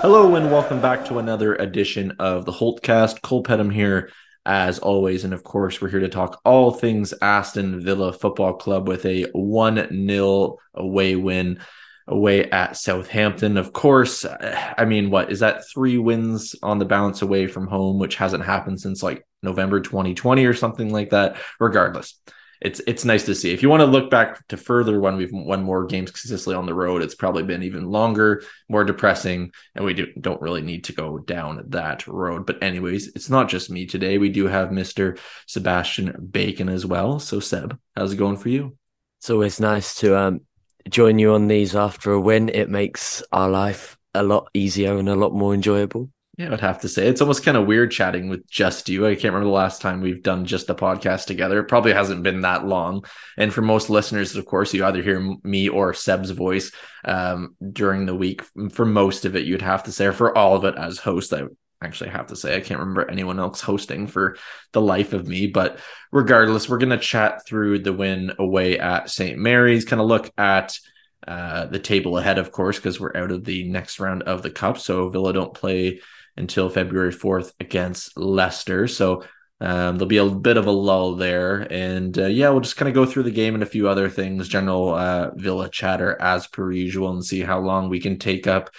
Hello and welcome back to another edition of the Holtcast. Cole Petum here as always, and of course we're here to talk all things Aston Villa Football Club with a 1-0 away win away at Southampton. Of course, I mean, what is that, 3 wins on the bounce away from home, which hasn't happened since like November 2020 or something like that. Regardless, it's nice to see. If you want to look back to further when we've won more games consistently on the road, it's probably been even longer, more depressing, and we don't really need to go down that road. But anyways, it's not just me today. We do have Mr. Sebastian Bacon as well. So Seb, how's it going for you? It's always nice to join you on these after a win. It makes our life a lot easier and a lot more enjoyable. Yeah, I'd have to say. It's almost kind of weird chatting with just you. I can't remember the last time we've done just a podcast together. It probably hasn't been that long. And for most listeners, of course, you either hear me or Seb's voice during the week. For most of it, you'd have to say, or for all of it as host, I actually have to say. I can't remember anyone else hosting for the life of me. But regardless, we're going to chat through the win away at St. Mary's, kind of look at the table ahead, of course, because we're out of the next round of the Cup. So Villa don't play until February 4th against Leicester. So there'll be a bit of a lull there. And yeah, we'll just kind of go through the game and a few other things, general Villa chatter as per usual, and see how long we can take up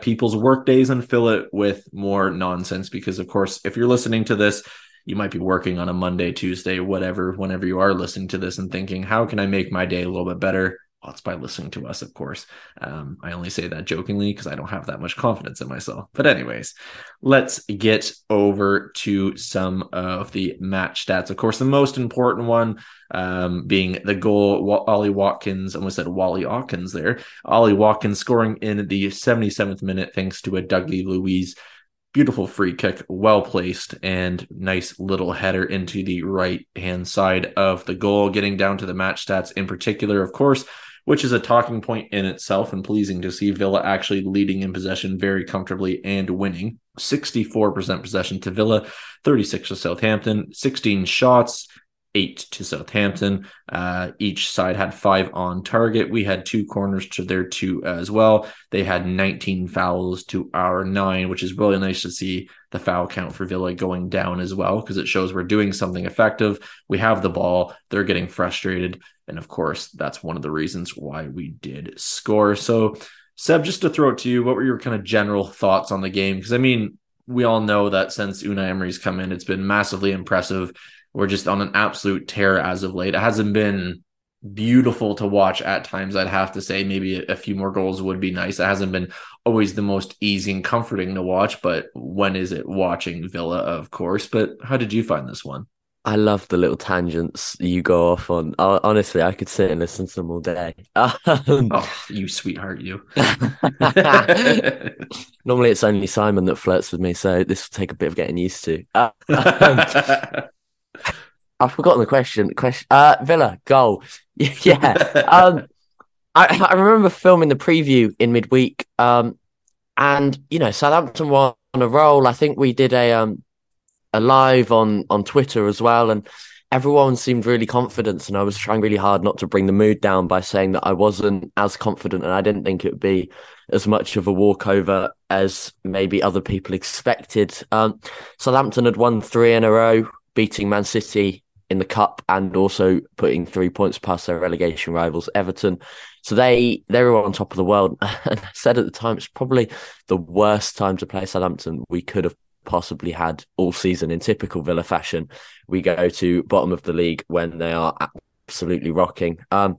people's work days and fill it with more nonsense. Because of course, if you're listening to this, you might be working on a Monday, Tuesday, whatever, whenever you are listening to this and thinking, how can I make my day a little bit better? Well, it's by listening to us, of course. I only say that jokingly because I don't have that much confidence in myself. But anyways, let's get over to some of the match stats. Of course, the most important one being the goal. Ollie Watkins, almost said Wally Hawkins there. Ollie Watkins scoring in the 77th minute thanks to a Dougie Louise beautiful free kick, well-placed, and nice little header into the right-hand side of the goal. Getting down to the match stats in particular, of course, which is a talking point in itself, and pleasing to see Villa actually leading in possession very comfortably and winning. 64% possession to Villa, 36 to Southampton, 16 shots, 8 to Southampton. Each side had 5 on target. We had 2 corners to their 2 as well. They had 19 fouls to our 9, which is really nice to see the foul count for Villa going down as well, because it shows we're doing something effective. We have the ball. They're getting frustrated. And of course, that's one of the reasons why we did score. So Seb, just to throw it to you, what were your kind of general thoughts on the game? Because I mean, we all know that since Unai Emery's come in, it's been massively impressive. We're just on an absolute tear as of late. It hasn't been beautiful to watch at times, I'd have to say. Maybe a few more goals would be nice. It hasn't been always the most easy and comforting to watch, but when is it? Watching Villa, of course. But how did you find this one? I love the little tangents you go off on. Honestly, I could sit and listen to them all day. You sweetheart, you. Normally it's only Simon that flirts with me, so this will take a bit of getting used to. I've forgotten the question. Villa, goal. Yeah. I remember filming the preview in midweek. And, you know, Southampton were on a roll. I think we did a live on Twitter as well. And everyone seemed really confident. And I was trying really hard not to bring the mood down by saying that I wasn't as confident. And I didn't think it would be as much of a walkover as maybe other people expected. Southampton had won 3 in a row, beating Man City in the Cup and also putting 3 points past their relegation rivals, Everton. So they were on top of the world. And I said at the time, it's probably the worst time to play Southampton we could have possibly had all season. In typical Villa fashion, we go to bottom of the league when they are absolutely rocking. So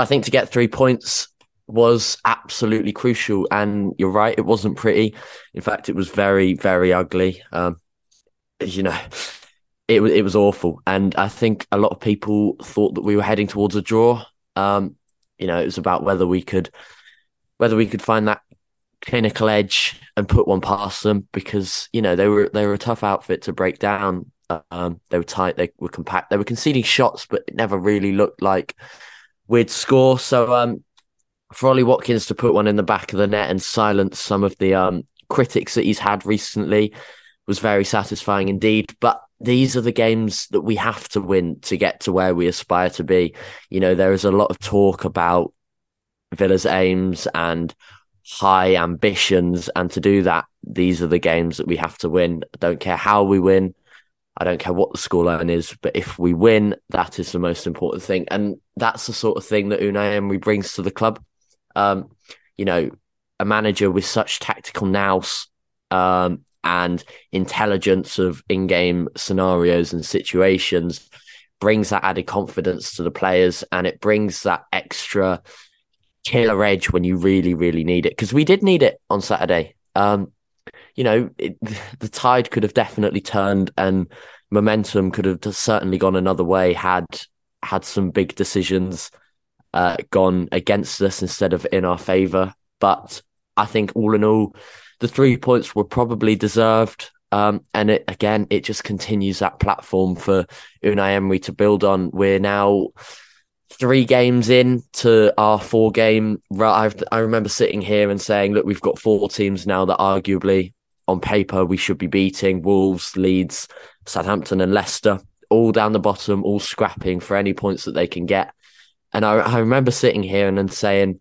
I think to get 3 points was absolutely crucial. And you're right, it wasn't pretty. In fact, it was very, very ugly. You know, It was awful. And I think a lot of people thought that we were heading towards a draw. It was about whether we could find that clinical edge and put one past them, because, you know, they were a tough outfit to break down. They were tight, they were compact, they were conceding shots, but it never really looked like we'd score. So for Ollie Watkins to put one in the back of the net and silence some of the critics that he's had recently was very satisfying indeed. But these are the games that we have to win to get to where we aspire to be. You know, there is a lot of talk about Villa's aims and high ambitions, and to do that, these are the games that we have to win. I don't care how we win. I don't care what the scoreline is, but if we win, that is the most important thing. And that's the sort of thing that Unai Emery brings to the club. A manager with such tactical nous and intelligence of in-game scenarios and situations brings that added confidence to the players, and it brings that extra killer edge when you really, really need it. Because we did need it on Saturday. The tide could have definitely turned, and momentum could have certainly gone another way had some big decisions gone against us instead of in our favour. But I think all in all, the 3 points were probably deserved. And it just continues that platform for Unai Emery to build on. We're now 3 games in to our 4-game. I remember sitting here and saying, look, we've got 4 teams now that arguably on paper we should be beating: Wolves, Leeds, Southampton and Leicester, all down the bottom, all scrapping for any points that they can get. And I remember sitting here and saying,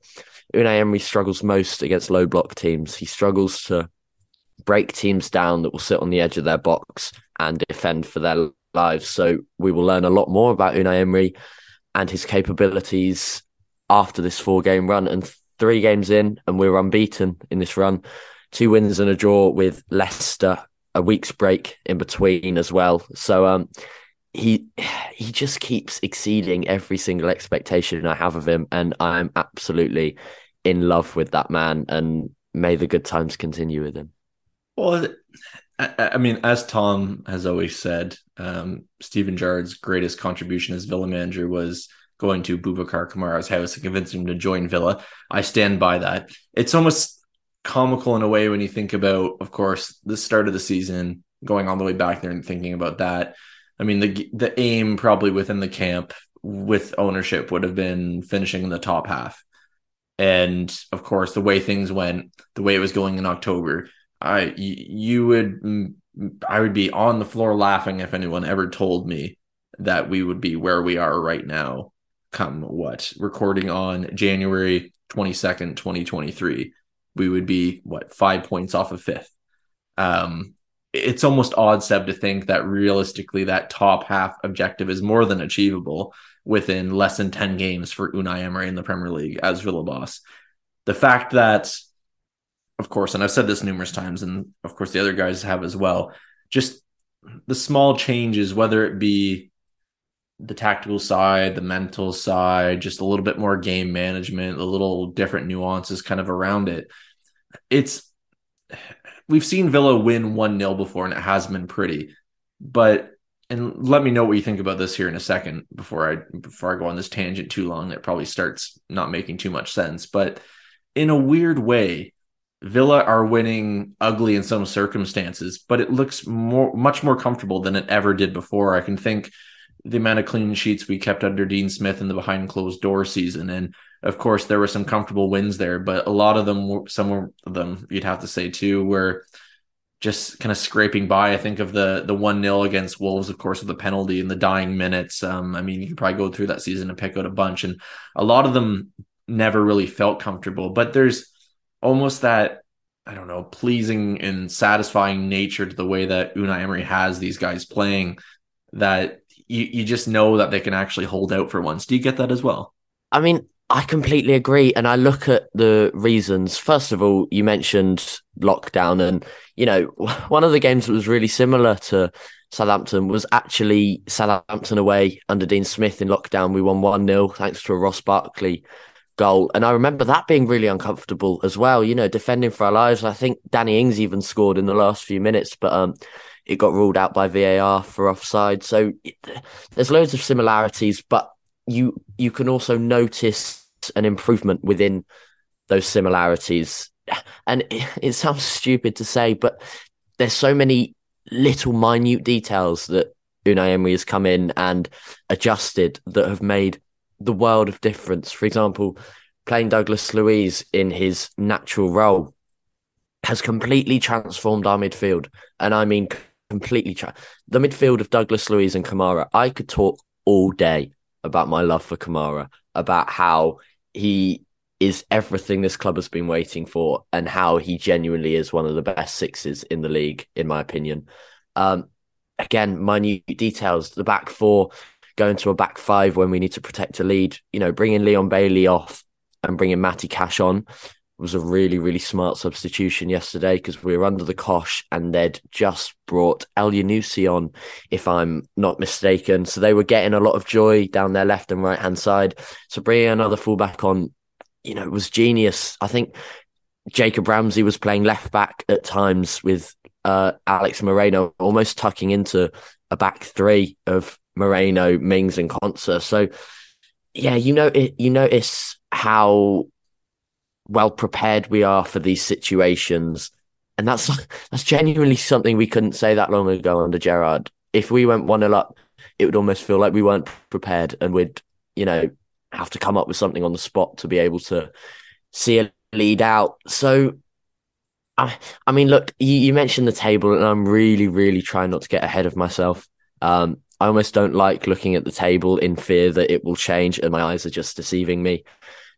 Unai Emery struggles most against low block teams. He struggles to break teams down that will sit on the edge of their box and defend for their lives. So we will learn a lot more about Unai Emery and his capabilities after this 4-game run. And 3 games in, and we're unbeaten in this run. 2 wins and a draw, with Leicester a week's break in between as well. So he just keeps exceeding every single expectation I have of him, and I'm absolutely in love with that man, and may the good times continue with him. Well, I mean, as Tom has always said, Steven Gerrard's greatest contribution as Villa manager was going to Boubacar Kamara's house and convincing him to join Villa. I stand by that. It's almost comical in a way when you think about, of course, the start of the season, going all the way back there and thinking about that. I mean, the aim probably within the camp with ownership would have been finishing in the top half. And, of course, the way things went, the way it was going in October, I would be on the floor laughing if anyone ever told me that we would be where we are right now come recording on January 22nd, 2023. We would be 5 points off of 5th. It's almost odd, Seb, to think that realistically that top half objective is more than achievable within less than 10 games for Unai Emery in the Premier League as Villa boss. The fact that, of course, and I've said this numerous times, and of course the other guys have as well, just the small changes, whether it be the tactical side, the mental side, just a little bit more game management, the little different nuances kind of around it. We've seen Villa win 1-0 before, and it has been pretty. But, and let me know what you think about this here in a second before I go on this tangent too long that probably starts not making too much sense. But in a weird way, Villa are winning ugly in some circumstances, but it looks much more comfortable than it ever did before. I can think the amount of clean sheets we kept under Dean Smith in the behind closed door season. And of course there were some comfortable wins there, but a lot of them, some of them you'd have to say too, were just kind of scraping by. I think of the 1-0 against Wolves, of course, with the penalty in the dying minutes. You could probably go through that season and pick out a bunch, and a lot of them never really felt comfortable, but there's almost that, I don't know, pleasing and satisfying nature to the way that Unai Emery has these guys playing, that you just know that they can actually hold out for once. Do you get that as well? I mean, I completely agree. And I look at the reasons. First of all, you mentioned lockdown, and, you know, one of the games that was really similar to Southampton was actually Southampton away under Dean Smith in lockdown. We won 1-0 thanks to a Ross Barkley goal. And I remember that being really uncomfortable as well, you know, defending for our lives. I think Danny Ings even scored in the last few minutes, but It got ruled out by VAR for offside. So there's loads of similarities, but you can also notice an improvement within those similarities. And it sounds stupid to say, but there's so many little minute details that Unai Emery has come in and adjusted that have made the world of difference. For example, playing Douglas Luiz in his natural role has completely transformed our midfield. And I mean completely. The midfield of Douglas Luiz and Kamara, I could talk all day about my love for Kamara, about how he is everything this club has been waiting for and how he genuinely is one of the best sixes in the league, in my opinion. Again, minute details, the back four going to a back five when we need to protect a lead, bringing Leon Bailey off and bringing Matty Cash on was a really, really smart substitution yesterday because we were under the cosh and they'd just brought El Yunusi on, if I'm not mistaken. So they were getting a lot of joy down their left and right-hand side. So bringing another fullback on, was genius. I think Jacob Ramsey was playing left-back at times with Alex Moreno, almost tucking into a back three of Moreno, Mings and Konsa. So, yeah, you notice how well prepared we are for these situations, and that's genuinely something we couldn't say that long ago under Gerrard. If we went 1-0 up, it would almost feel like we weren't prepared, and we'd have to come up with something on the spot to be able to see a lead out. So, I mean, look, you mentioned the table, and I'm really, really trying not to get ahead of myself. I almost don't like looking at the table in fear that it will change, and my eyes are just deceiving me.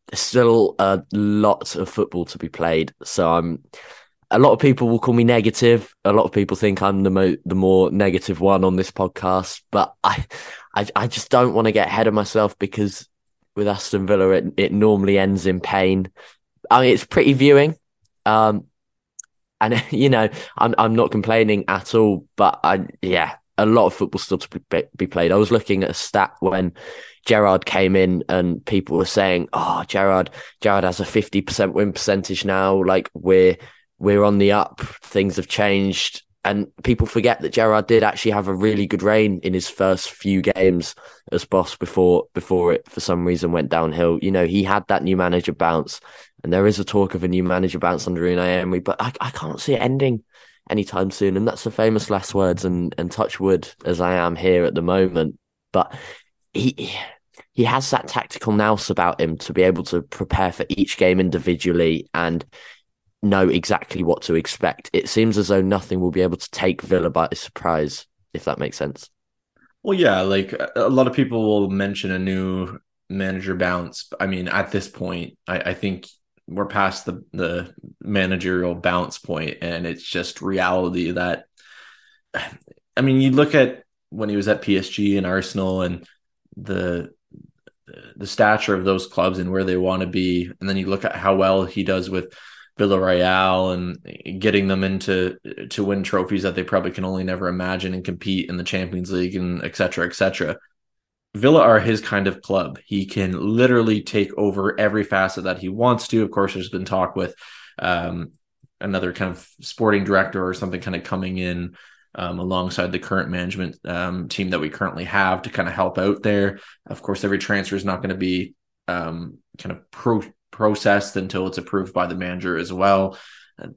There's still a lot of football to be played. So a lot of people will call me negative. A lot of people think I'm the more negative one on this podcast. But I just don't want to get ahead of myself because with Aston Villa, it normally ends in pain. I mean, it's pretty viewing. And, I'm not complaining at all. But, a lot of football still to be played. I was looking at a stat when Gerrard came in and people were saying, oh, Gerrard has a 50% win percentage now. Like we're on the up. Things have changed. And people forget that Gerrard did actually have a really good reign in his first few games as boss before it, for some reason, went downhill. He had that new manager bounce, and there is a talk of a new manager bounce under Unai Emery, but I can't see it ending anytime soon. And that's the famous last words, and touch wood as I am here at the moment. But he has that tactical nous about him to be able to prepare for each game individually and know exactly what to expect. It seems as though nothing will be able to take Villa by surprise, if that makes sense. Well, yeah, like a lot of people will mention a new manager bounce. I mean, at this point, I think we're past the managerial bounce point, and it's just reality that, I mean, you look at when he was at PSG and Arsenal and the stature of those clubs and where they want to be, and then you look at how well he does with Villarreal and getting them to win trophies that they probably can only never imagine and compete in the Champions League and et cetera, et cetera. Villa are his kind of club. He can literally take over every facet that he wants to. Of course, there's been talk with another kind of sporting director or something kind of coming in alongside the current management team that we currently have to kind of help out there. Of course, every transfer is not going to be kind of processed until it's approved by the manager as well.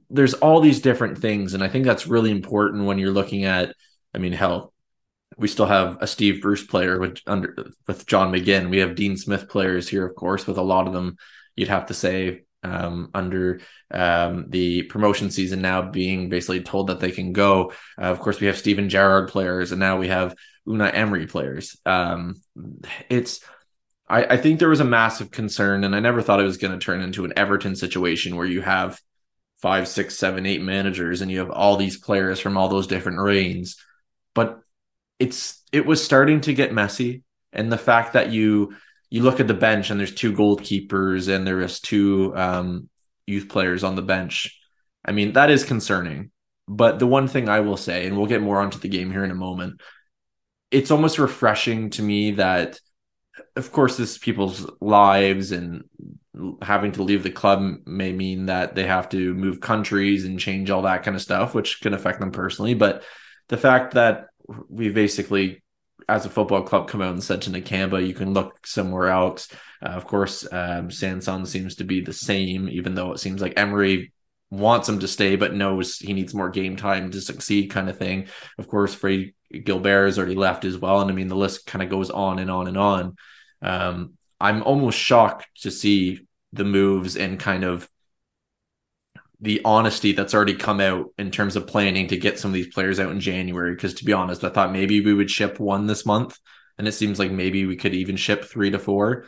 There's all these different things, and I think that's really important when you're looking at, I mean, hell, we still have a Steve Bruce player with John McGinn. We have Dean Smith players here, of course, with a lot of them, you'd have to say, under the promotion season now being basically told that they can go. Of course, we have Steven Gerrard players, and now we have Unai Emery players. I think there was a massive concern, and I never thought it was going to turn into an Everton situation where you have 5, 6, 7, 8 managers and you have all these players from all those different reigns. But it was starting to get messy, and the fact that you look at the bench and there's 2 goalkeepers and there is 2 youth players on the bench. I mean, that is concerning. But the one thing I will say, and we'll get more onto the game here in a moment, it's almost refreshing to me that, of course, this is people's lives, and having to leave the club may mean that they have to move countries and change all that kind of stuff, which can affect them personally. But the fact that we basically, as a football club, come out and said to Nakamba, you can look somewhere else. Of course, Sanson seems to be the same, even though it seems like Emery wants him to stay, but knows he needs more game time to succeed, kind of thing. Of course, Fred Gilbert has already left as well. And I mean, the list kind of goes on and on and on. I'm almost shocked to see the moves and kind of the honesty that's already come out in terms of planning to get some of these players out in January. Because to be honest, I thought maybe we would ship one this month, and it seems like maybe we could even ship 3 to 4.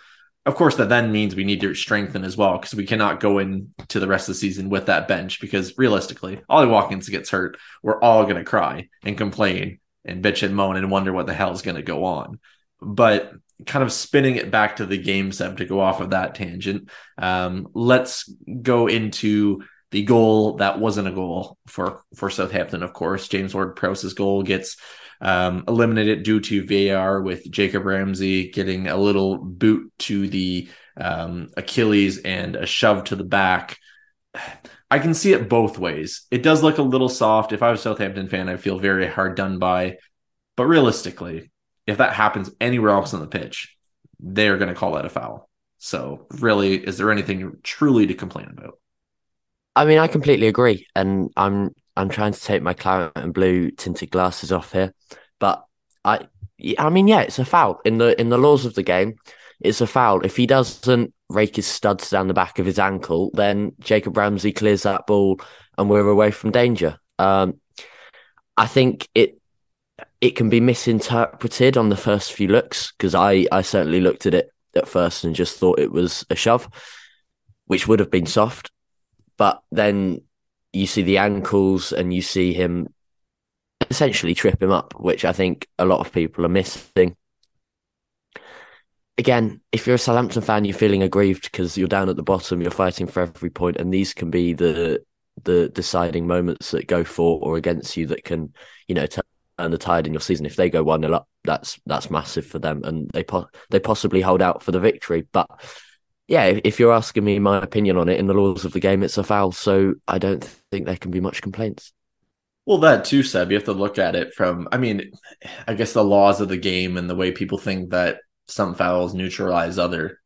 Of course, that then means we need to strengthen as well, because we cannot go into the rest of the season with that bench, because realistically, Ollie Watkins gets hurt, we're all going to cry and complain and bitch and moan and wonder what the hell is going to go on. But kind of spinning it back to the game, Seb, to go off of that tangent, let's go into the goal that wasn't a goal for Southampton, of course. James Ward-Prowse's goal gets eliminated due to VAR, with Jacob Ramsey getting a little boot to the Achilles and a shove to the back. I can see it both ways. It does look a little soft. If I was a Southampton fan, I'd feel very hard done by. But realistically, if that happens anywhere else on the pitch, they're going to call that a foul. So really, is there anything truly to complain about? I mean, I completely agree, and I'm trying to take my claret and blue tinted glasses off here, but I mean, yeah, it's a foul in the laws of the game. It's a foul. If he doesn't rake his studs down the back of his ankle, then Jacob Ramsey clears that ball, and we're away from danger. I think it can be misinterpreted on the first few looks, because I certainly looked at it at first and just thought it was a shove, which would have been soft. But then you see the ankles and you see him essentially trip him up, which I think a lot of people are missing. Again, if you're a Southampton fan, you're feeling aggrieved because you're down at the bottom, you're fighting for every point, and these can be the deciding moments that go for or against you that can, you know, turn the tide in your season. If they go 1-0 up, that's massive for them, and they possibly hold out for the victory. But yeah, if you're asking me my opinion on it, in the laws of the game, it's a foul. So I don't think there can be much complaints. Well, that too, Seb, you have to look at it from, I mean, I guess the laws of the game and the way people think that some fouls neutralize other.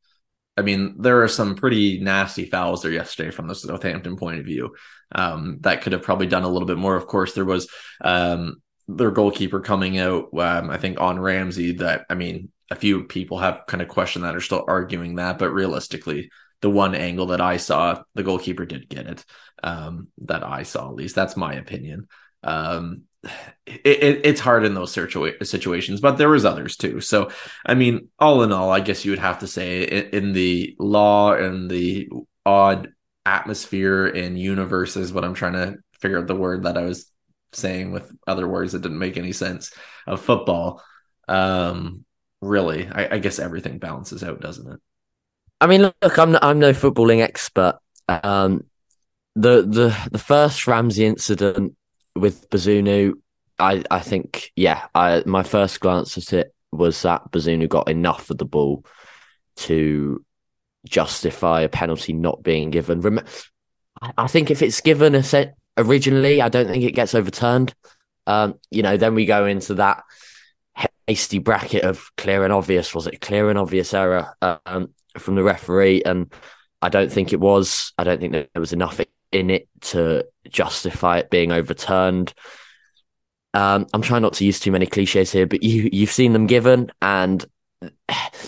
I mean, there are some pretty nasty fouls there yesterday from the Southampton point of view. That could have probably done a little bit more. Of course, there was their goalkeeper coming out, I think, on Ramsey that, I mean, a few people have kind of questioned that or still arguing that, but realistically, the one angle that I saw, the goalkeeper did get it, that I saw, at least. That's my opinion. It's hard in those situations, but there was others too. So, I mean, all in all, I guess you would have to say in the law and the odd atmosphere and universe is what I'm trying to figure out the word that I was saying with other words that didn't make any sense of football. Really, I guess everything balances out, doesn't it? I mean, look, I'm no footballing expert. The first Ramsey incident with Bazunu, I think, yeah, my first glance at it was that Bazunu got enough of the ball to justify a penalty not being given. I think if it's given originally, I don't think it gets overturned. You know, then we go into that hasty bracket of clear and obvious. Was it clear and obvious error from the referee? And I don't think it was. I don't think there was enough in it to justify it being overturned. I'm trying not to use too many cliches here, but you've seen them given. And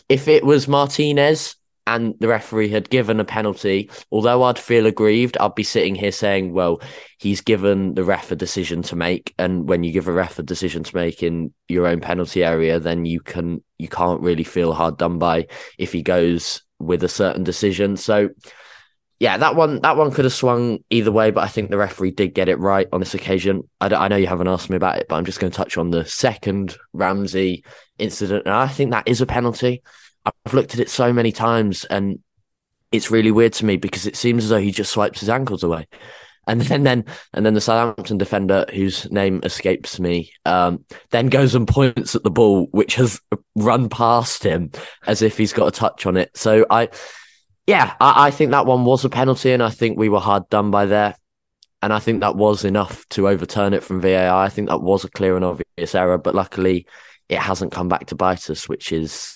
if it was Martinez and the referee had given a penalty, although I'd feel aggrieved, I'd be sitting here saying, well, he's given the ref a decision to make. And when you give a ref a decision to make in your own penalty area, then you can't really feel hard done by if he goes with a certain decision. So yeah, that one could have swung either way, but I think the referee did get it right on this occasion. I know you haven't asked me about it, but I'm just going to touch on the second Ramsey incident. And I think that is a penalty. I've looked at it so many times, and it's really weird to me because it seems as though he just swipes his ankles away. And then the Southampton defender, whose name escapes me, then goes and points at the ball, which has run past him as if he's got a touch on it. So I think that one was a penalty, and I think we were hard done by there. And I think that was enough to overturn it from VAR. I think that was a clear and obvious error, but luckily it hasn't come back to bite us, which is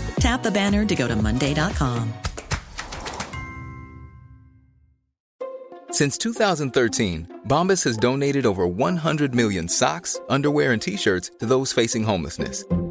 tap the banner to go to Monday.com. Since 2013, Bombas has donated over 100 million socks, underwear, and T-shirts to those facing homelessness.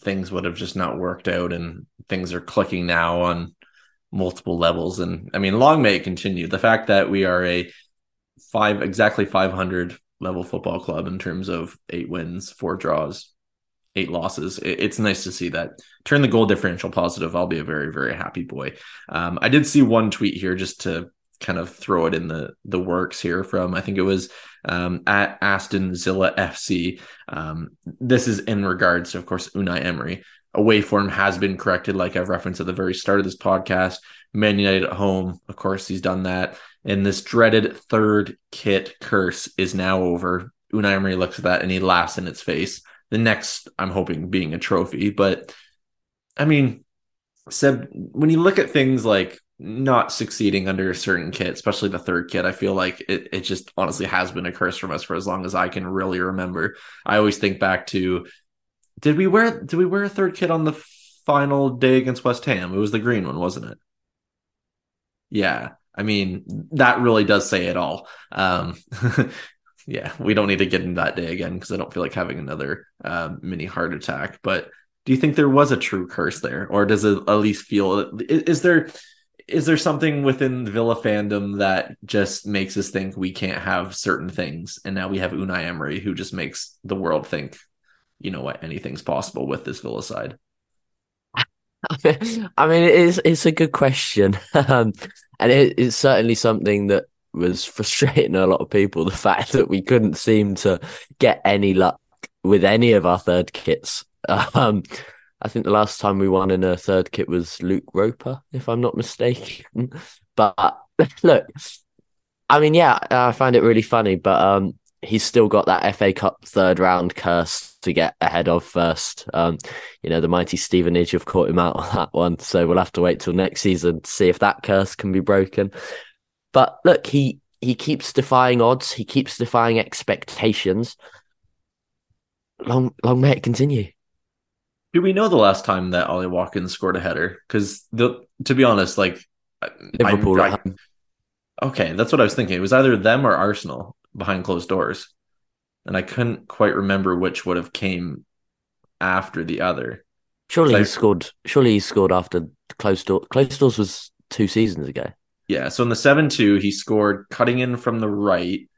things would have just not worked out, and things are clicking now on multiple levels. And I mean, long may it continue. The fact that we are a exactly 500 level football club in terms of 8 wins, 4 draws, 8 losses. It's nice to see that. Turn the goal differential positive. I'll be a very, very happy boy. I did see one tweet here just to kind of throw it in the works here from, I think it was at Aston Villa FC. This is in regards to, of course, Unai Emery. Away form has been corrected, like I've referenced at the very start of this podcast. Man United at home, of course, he's done that. And this dreaded third kit curse is now over. Unai Emery looks at that and he laughs in its face. The next, I'm hoping, being a trophy. But, I mean, Seb, when you look at things like not succeeding under a certain kit, especially the third kit, I feel like it just honestly has been a curse from us for as long as I can really remember. I always think back to, did we wear a third kit on the final day against West Ham? It was the green one, wasn't it? Yeah. I mean, that really does say it all. Yeah, we don't need to get into that day again because I don't feel like having another mini heart attack. But do you think there was a true curse there? Or does it at least feel, is there something within the Villa fandom that just makes us think we can't have certain things? And now we have Unai Emery, who just makes the world think, you know what, anything's possible with this Villa side. I mean, it's a good question. And it's certainly something that was frustrating a lot of people, the fact that we couldn't seem to get any luck with any of our third kits. I think the last time we won in a third kit was Luke Roper, if I'm not mistaken. But look, I mean, yeah, I find it really funny, but he's still got that FA Cup third round curse to get ahead of first. You know, the mighty Stevenage have caught him out on that one. So we'll have to wait till next season to see if that curse can be broken. But look, he keeps defying odds. He keeps defying expectations. Long may it continue. Do we know the last time that Ollie Watkins scored a header? Because to be honest, like Liverpool. Okay, that's what I was thinking. It was either them or Arsenal behind closed doors, and I couldn't quite remember which would have came after the other. Surely he scored after closed doors. Closed doors was 2 seasons ago. Yeah, so in the 7-2, he scored cutting in from the right,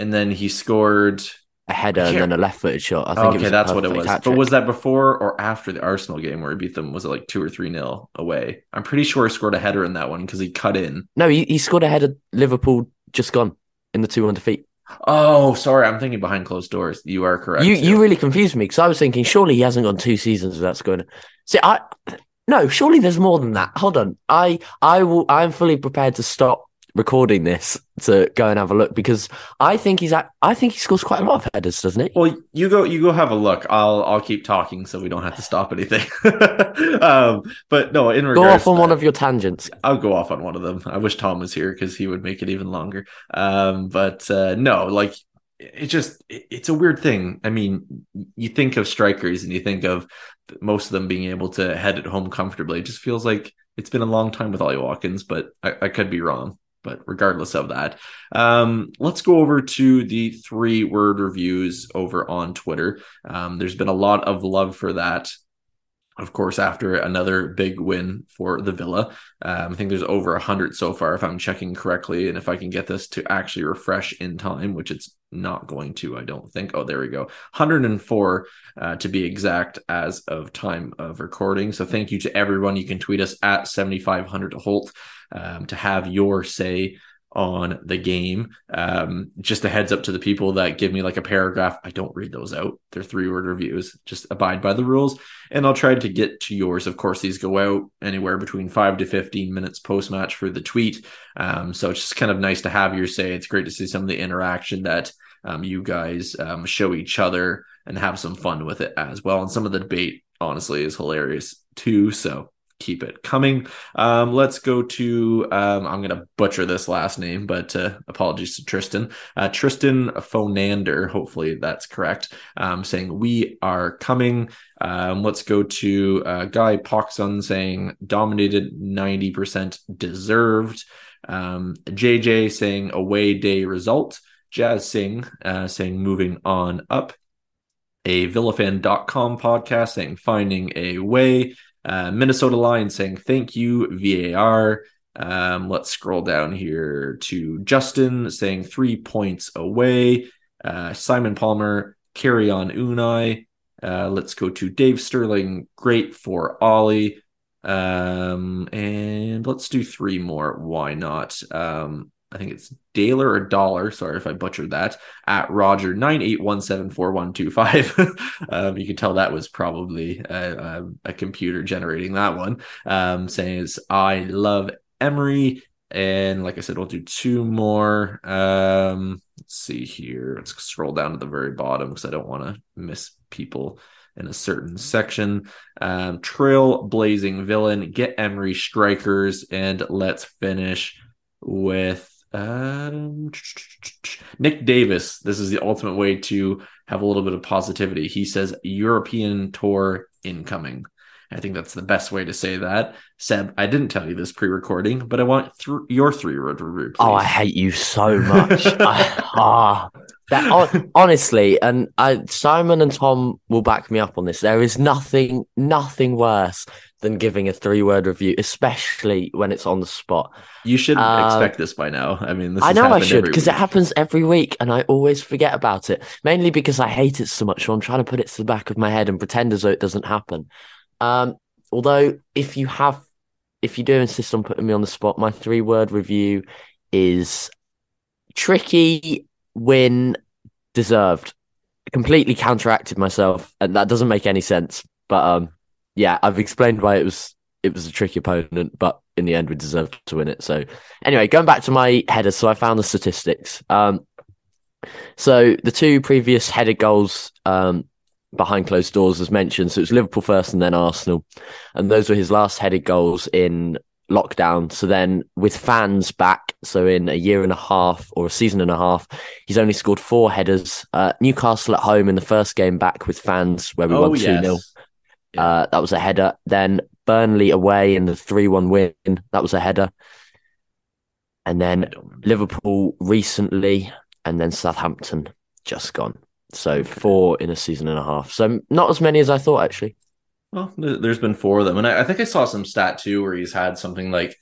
and then he scored a header and then a left-footed shot. I think it was that's what it was. But was that before or after the Arsenal game where he beat them? Was it like 2 or 3-0 away? I'm pretty sure he scored a header in that one because he cut in. No, he scored a header. Liverpool just gone in the 2-1 defeat. Oh, sorry. I'm thinking behind closed doors. You are correct. You really confused me because I was thinking surely he hasn't gone 2 seasons without scoring. No, surely there's more than that. Hold on. I'm fully prepared to stop recording this to go and have a look because I think he scores quite a lot of headers, doesn't he? Well, you go have a look. I'll keep talking so we don't have to stop anything. But no, in regards, go off on one of your tangents. I'll go off on one of them. I wish Tom was here because he would make it even longer. No, like it's a weird thing. I mean, you think of strikers and you think of most of them being able to head it home comfortably. It just feels like it's been a long time with Ollie Watkins, but I could be wrong. But regardless of that, let's go over to the 3-word reviews over on Twitter. There's been a lot of love for that, of course, after another big win for the Villa. I think there's over 100 so far, if I'm checking correctly. And if I can get this to actually refresh in time, which it's not going to, I don't think. Oh, there we go. 104 to be exact as of time of recording. So thank you to everyone. You can tweet us at 7500 Holt to have your say on the game. Just a heads up to the people that give me like a paragraph, I don't read those out. They're 3-word reviews. Just abide by the rules, and I'll try to get to yours. Of course, these go out anywhere between 5 to 15 minutes post-match for the tweet. So it's just kind of nice to have your say. It's great to see some of the interaction that you guys show each other and have some fun with it as well. And some of the debate, honestly, is hilarious too, so keep it coming. Let's go to, I'm going to butcher this last name, but apologies to Tristan. Tristan Fonander, hopefully that's correct, saying, we are coming. Let's go to Guy Poxon saying, dominated 90%, deserved. JJ saying, away day result. Jazz Singh saying, moving on up. A Villafan.com podcast saying, finding a way. Minnesota Lions saying, thank you, VAR. Let's scroll down here to Justin saying, 3 points away. Simon Palmer, carry on Unai. Let's go to Dave Sterling, great for Ollie. And let's do three more. Why not? I think it's Daler or Dollar. Sorry if I butchered that. At Roger 98174125. You can tell that was probably a computer generating that one. Says I love Emery, and like I said, we'll do two more. Let's see here. Let's scroll down to the very bottom because I don't want to miss people in a certain section. Trailblazing villain. Get Emery strikers, and let's finish with Nick Davis. This is the ultimate way to have a little bit of positivity. He says, European tour incoming. I think that's the best way to say that. Seb, I didn't tell you this pre-recording, but I want your 3-word review, please. Oh, I hate you so much. Honestly, and Simon and Tom will back me up on this. There is nothing worse than giving a 3-word review, especially when it's on the spot. You shouldn't expect this by now. I mean, this I know I should, because it happens every week and I always forget about it, mainly because I hate it so much. So I'm trying to put it to the back of my head and pretend as though it doesn't happen. Although if you do insist on putting me on the spot, my 3-word review is tricky win deserved. I completely counteracted myself, and that doesn't make any sense, but yeah, I've explained why it was a tricky opponent, but in the end we deserved to win it. So anyway, going back to my headers, so I found the statistics. So the two previous header goals behind closed doors, as mentioned, so it was Liverpool first and then Arsenal, and those were his last headed goals in lockdown. So then with fans back, so in a year and a half or a season and a half, he's only scored 4 headers. Newcastle at home in the first game back with fans where we won 2-0. Yes. That was a header. Then Burnley away in the 3-1 win, that was a header. And then Liverpool recently, and then Southampton just gone. So 4 in a season and a half. So not as many as I thought, actually. Well, there's been 4 of them. And I think I saw some stat too where he's had something like,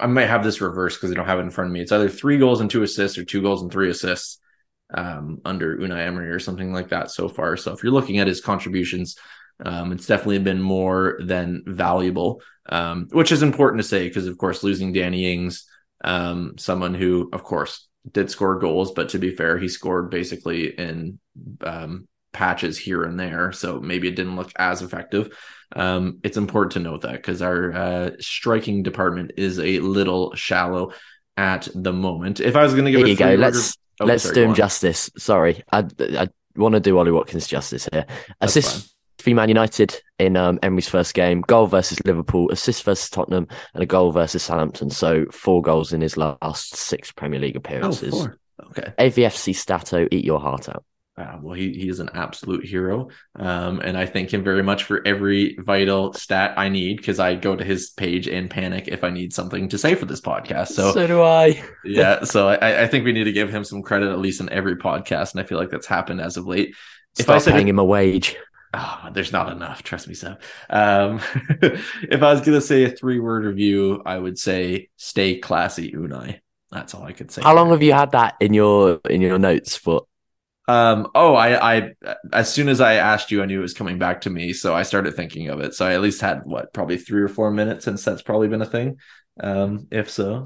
I might have this reversed because I don't have it in front of me. It's either 3 goals and 2 assists or 2 goals and 3 assists under Unai Emery or something like that so far. So if you're looking at his contributions, it's definitely been more than valuable, which is important to say because, of course, losing Danny Ings, someone who, of course, did score goals, but to be fair, he scored basically in patches here and there, so maybe it didn't look as effective. It's important to note that because our striking department is a little shallow at the moment. If I was going to give it, there you go. Let's do him justice. Sorry, I want to do Ollie Watkins justice here. That's assist fine. For Man United in Emery's first game, goal versus Liverpool, assist versus Tottenham, and a goal versus Southampton. So 4 goals in his last 6 Premier League appearances. 4. Okay. AVFC Stato, eat your heart out. Well, he is an absolute hero, and I thank him very much for every vital stat I need, because I go to his page and panic if I need something to say for this podcast. So do I. Yeah, so I think we need to give him some credit, at least in every podcast, and I feel like that's happened as of late. Stop paying him a wage. Oh, there's not enough. Trust me, Seb. If I was going to say a 3-word review, I would say stay classy, Unai. That's all I could say. How long have you had that in your notes for? I as soon as I asked you, I knew it was coming back to me, so I started thinking of it. So I at least had probably 3 or 4 minutes, since that's probably been a thing. If so,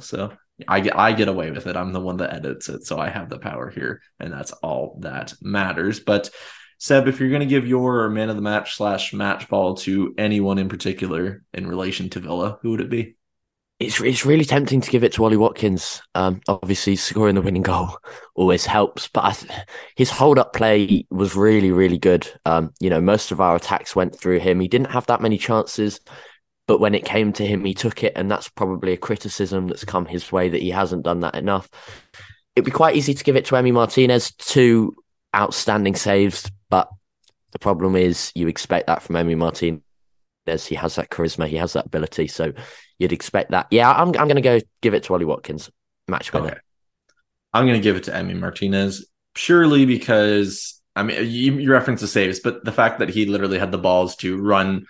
I get away with it. I'm the one that edits it, so I have the power here, and that's all that matters. But Seb, if you're going to give your man of the match / match ball to anyone in particular in relation to Villa, who would it be? It's really tempting to give it to Ollie Watkins. Obviously, scoring the winning goal always helps, but his hold-up play was really, really good. Most of our attacks went through him. He didn't have that many chances, but when it came to him, he took it, and that's probably a criticism that's come his way, that he hasn't done that enough. It'd be quite easy to give it to Emi Martinez. 2 outstanding saves, but the problem is you expect that from Emi Martinez. He has that charisma, he has that ability, so you'd expect that. Yeah, I'm going to go give it to Ollie Watkins, match winner. Okay. I'm going to give it to Emi Martinez, purely because, I mean, you reference the saves, but the fact that he literally had the balls to run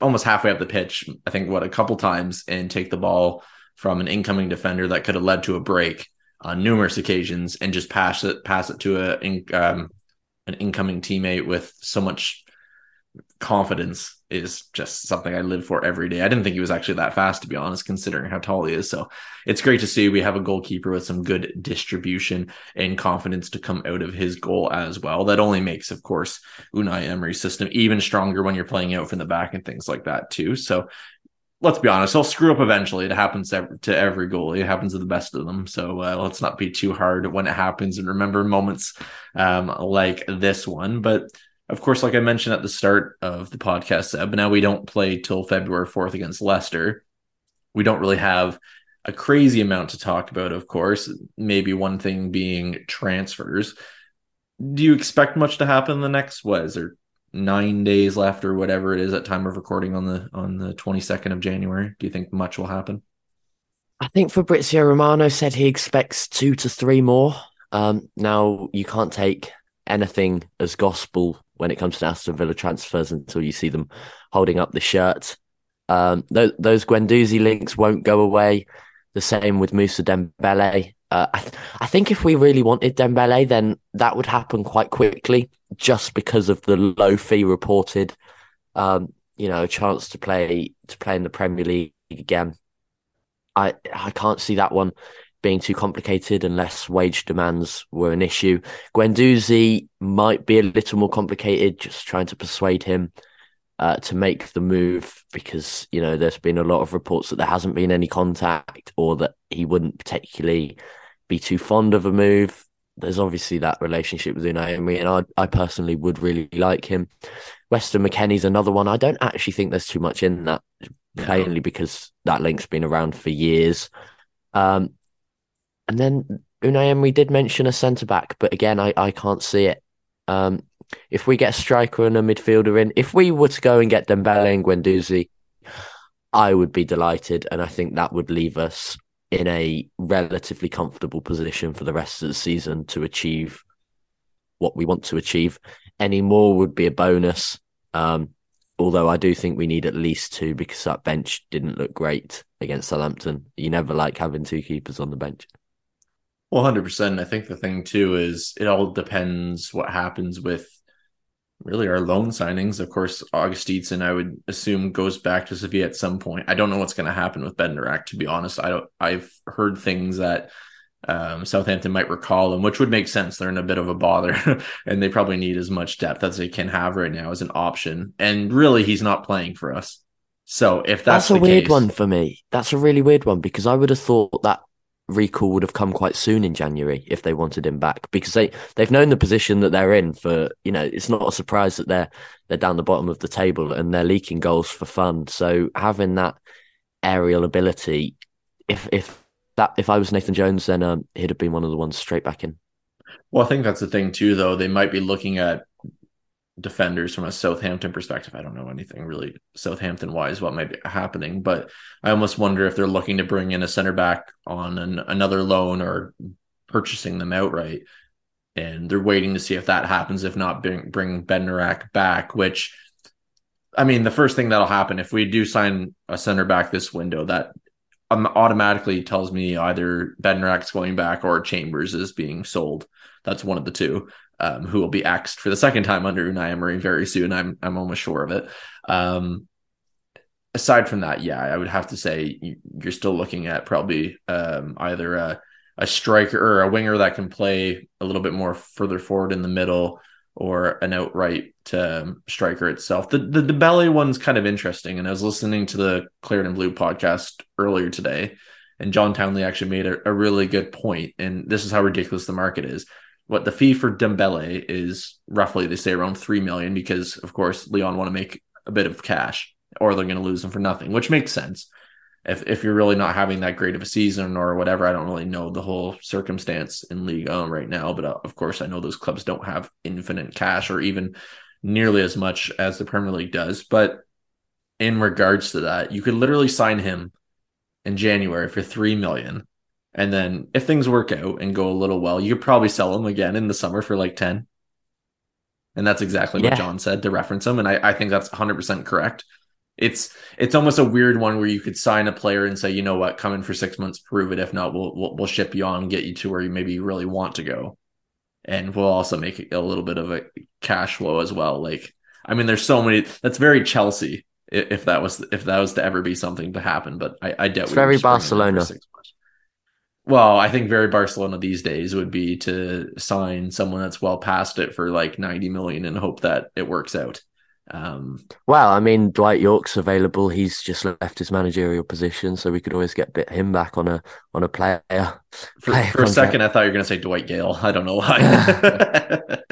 almost halfway up the pitch, I think, a couple times, and take the ball from an incoming defender that could have led to a break on numerous occasions, and just pass it to an incoming teammate with so much confidence is just something I live for every day. I didn't think he was actually that fast, to be honest, considering how tall he is. So it's great to see we have a goalkeeper with some good distribution and confidence to come out of his goal as well. That only makes, of course, Unai Emery's system even stronger when you're playing out from the back and things like that too. So let's be honest, he'll screw up eventually. It happens to every goalie. It happens to the best of them. So let's not be too hard when it happens, and remember moments like this one. But of course, like I mentioned at the start of the podcast, Seb, now we don't play till February 4th against Leicester. We don't really have a crazy amount to talk about, of course, maybe one thing being transfers. Do you expect much to happen in the next, is there 9 days left or whatever it is at time of recording on the 22nd of January? Do you think much will happen? I think Fabrizio Romano said he expects 2 to 3 more. Now, you can't take anything as gospel when it comes to Aston Villa transfers until you see them holding up the shirt. Those Guendouzi links won't go away. The same with Moussa Dembele. I think if we really wanted Dembele, then that would happen quite quickly, just because of the low fee reported. A chance to play in the Premier League again. I can't see that one being too complicated unless wage demands were an issue. Guendouzi might be a little more complicated, just trying to persuade him to make the move, because, there's been a lot of reports that there hasn't been any contact, or that he wouldn't particularly be too fond of a move. There's obviously that relationship with Unai Emery, and I personally would really like him. Weston McKennie's another one. I don't actually think there's too much in that, plainly because that link's been around for years. And then Unai Emery did mention a centre-back, but again, I can't see it. If we get a striker and a midfielder in, if we were to go and get Dembele and Guendouzi, I would be delighted, and I think that would leave us in a relatively comfortable position for the rest of the season to achieve what we want to achieve. Any more would be a bonus, although I do think we need at least 2, because that bench didn't look great against Southampton. You never like having 2 keepers on the bench. Well, 100%. I think the thing too is it all depends what happens with really our loan signings. Of course, Augustinson, I would assume, goes back to Sevilla at some point. I don't know what's going to happen with Benderak, to be honest. I've heard things that Southampton might recall him, which would make sense. They're in a bit of a bother, and they probably need as much depth as they can have right now as an option. And really, he's not playing for us. So if that's a weird one for me. That's a really weird one, because I would have thought that recall would have come quite soon in January if they wanted him back, because they've known the position that they're in for, it's not a surprise that they're down the bottom of the table and they're leaking goals for fun. So having that aerial ability, if I was Nathan Jones, then he'd have been one of the ones straight back in. Well, I think that's the thing too, though. They might be looking at defenders from a Southampton perspective. I don't know anything really Southampton wise what might be happening, but I almost wonder if they're looking to bring in a center back on another loan or purchasing them outright, and they're waiting to see if that happens. If not, bring Benderak back, which, I mean, the first thing that'll happen if we do sign a center back this window, that automatically tells me either Benderak's going back or Chambers is being sold. That's one of the two. Who will be axed for the second time under Unai Emery very soon. I'm almost sure of it. Aside from that, yeah, I would have to say you're still looking at probably either a striker or a winger that can play a little bit more further forward in the middle, or an outright striker itself. The Dembele one's kind of interesting, and I was listening to the Cleared and Blue podcast earlier today, and John Townley actually made a really good point, and this is how ridiculous the market is. What the fee for Dembele is roughly, they say around $3 million, because of course Leon want to make a bit of cash, or they're going to lose him for nothing, which makes sense. If you're really not having that great of a season or whatever, I don't really know the whole circumstance in Ligue 1 right now, but of course I know those clubs don't have infinite cash or even nearly as much as the Premier League does. But in regards to that, you could literally sign him in January for $3 million. And then if things work out and go a little well, you could probably sell him again in the summer for like 10. And that's exactly what John said to reference him. And I think that's 100% correct. It's almost a weird one where you could sign a player and say, you know what, come in for 6 months, prove it. If not, we'll ship you on, get you to where you maybe really want to go. And we'll also make a little bit of a cash flow as well. Like, I mean, there's so many. That's very Chelsea if that was to ever be something to happen. But I doubt it's very Barcelona. Well, I think very Barcelona these days would be to sign someone that's well past it for like 90 million and hope that it works out. Well, I mean, Dwight York's available. He's just left his managerial position, so we could always get him back on a player. For a second, I thought you were going to say Dwight Gale. I don't know why. That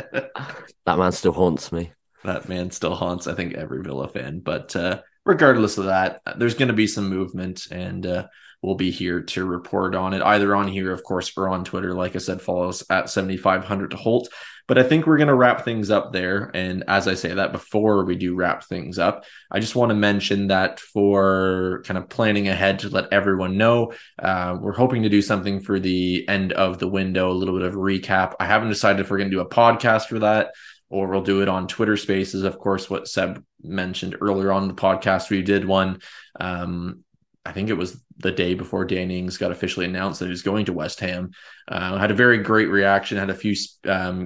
man still haunts me. That man still haunts, I think, every Villa fan. But regardless of that, there's going to be some movement, and we'll be here to report on it, either on here, of course, or on Twitter. Like I said, follow us at 7500 Holt. But I think we're going to wrap things up there. And as I say that, before we do wrap things up, I just want to mention that for kind of planning ahead to let everyone know, we're hoping to do something for the end of the window, a little bit of a recap. I haven't decided if we're going to do a podcast for that, or we'll do it on Twitter Spaces. Of course, what Seb mentioned earlier on the podcast, we did one, I think it was the day before Danny Ings got officially announced that he was going to West Ham. Had a very great reaction, had a few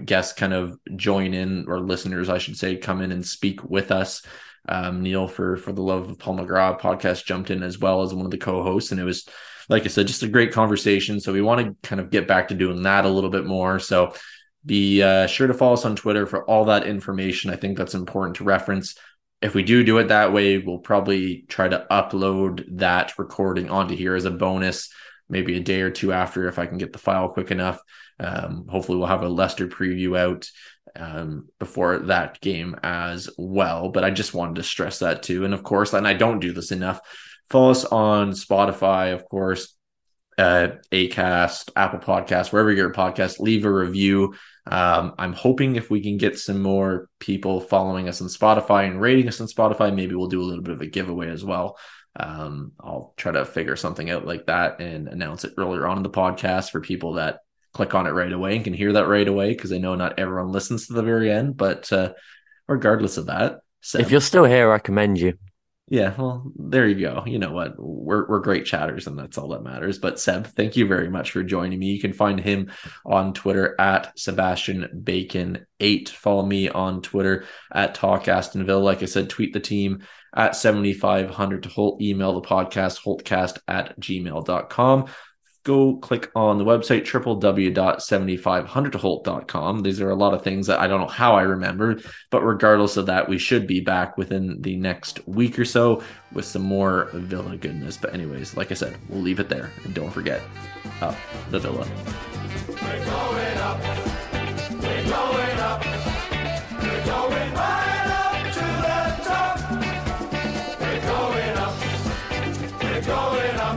guests kind of join in, or listeners, I should say, come in and speak with us. Neil, for the Love of Paul McGraw podcast, jumped in as well as one of the co-hosts. And it was, like I said, just a great conversation. So we want to kind of get back to doing that a little bit more. So be sure to follow us on Twitter for all that information. I think that's important to reference. If we do it that way, we'll probably try to upload that recording onto here as a bonus, maybe a day or two after, if I can get the file quick enough. Hopefully we'll have a Leicester preview out before that game as well. But I just wanted to stress that too. And of course, and I don't do this enough, follow us on Spotify, of course, Acast, Apple Podcasts, wherever you get your podcast, leave a review. I'm hoping if we can get some more people following us on Spotify and rating us on Spotify, maybe we'll do a little bit of a giveaway as well. I'll try to figure something out like that and announce it earlier on in the podcast for people that click on it right away and can hear that right away, because I know not everyone listens to the very end. But regardless of that, so if you're still here, I commend you. Yeah, well, there you go. You know what? We're great chatters, and that's all that matters. But Seb, thank you very much for joining me. You can find him on Twitter at SebastianBacon8. Follow me on Twitter at TalkAstonville. Like I said, tweet the team at 7500 Holt. Email the podcast, holtcast@gmail.com. Go click on the website, www.7500holt.com. These are a lot of things that I don't know how I remember, but regardless of that, we should be back within the next week or so with some more Villa goodness. But anyways, like I said, we'll leave it there. And don't forget, up the Villa. We're going up. We're going up. We're going right up to the top. We're going up. We're going up.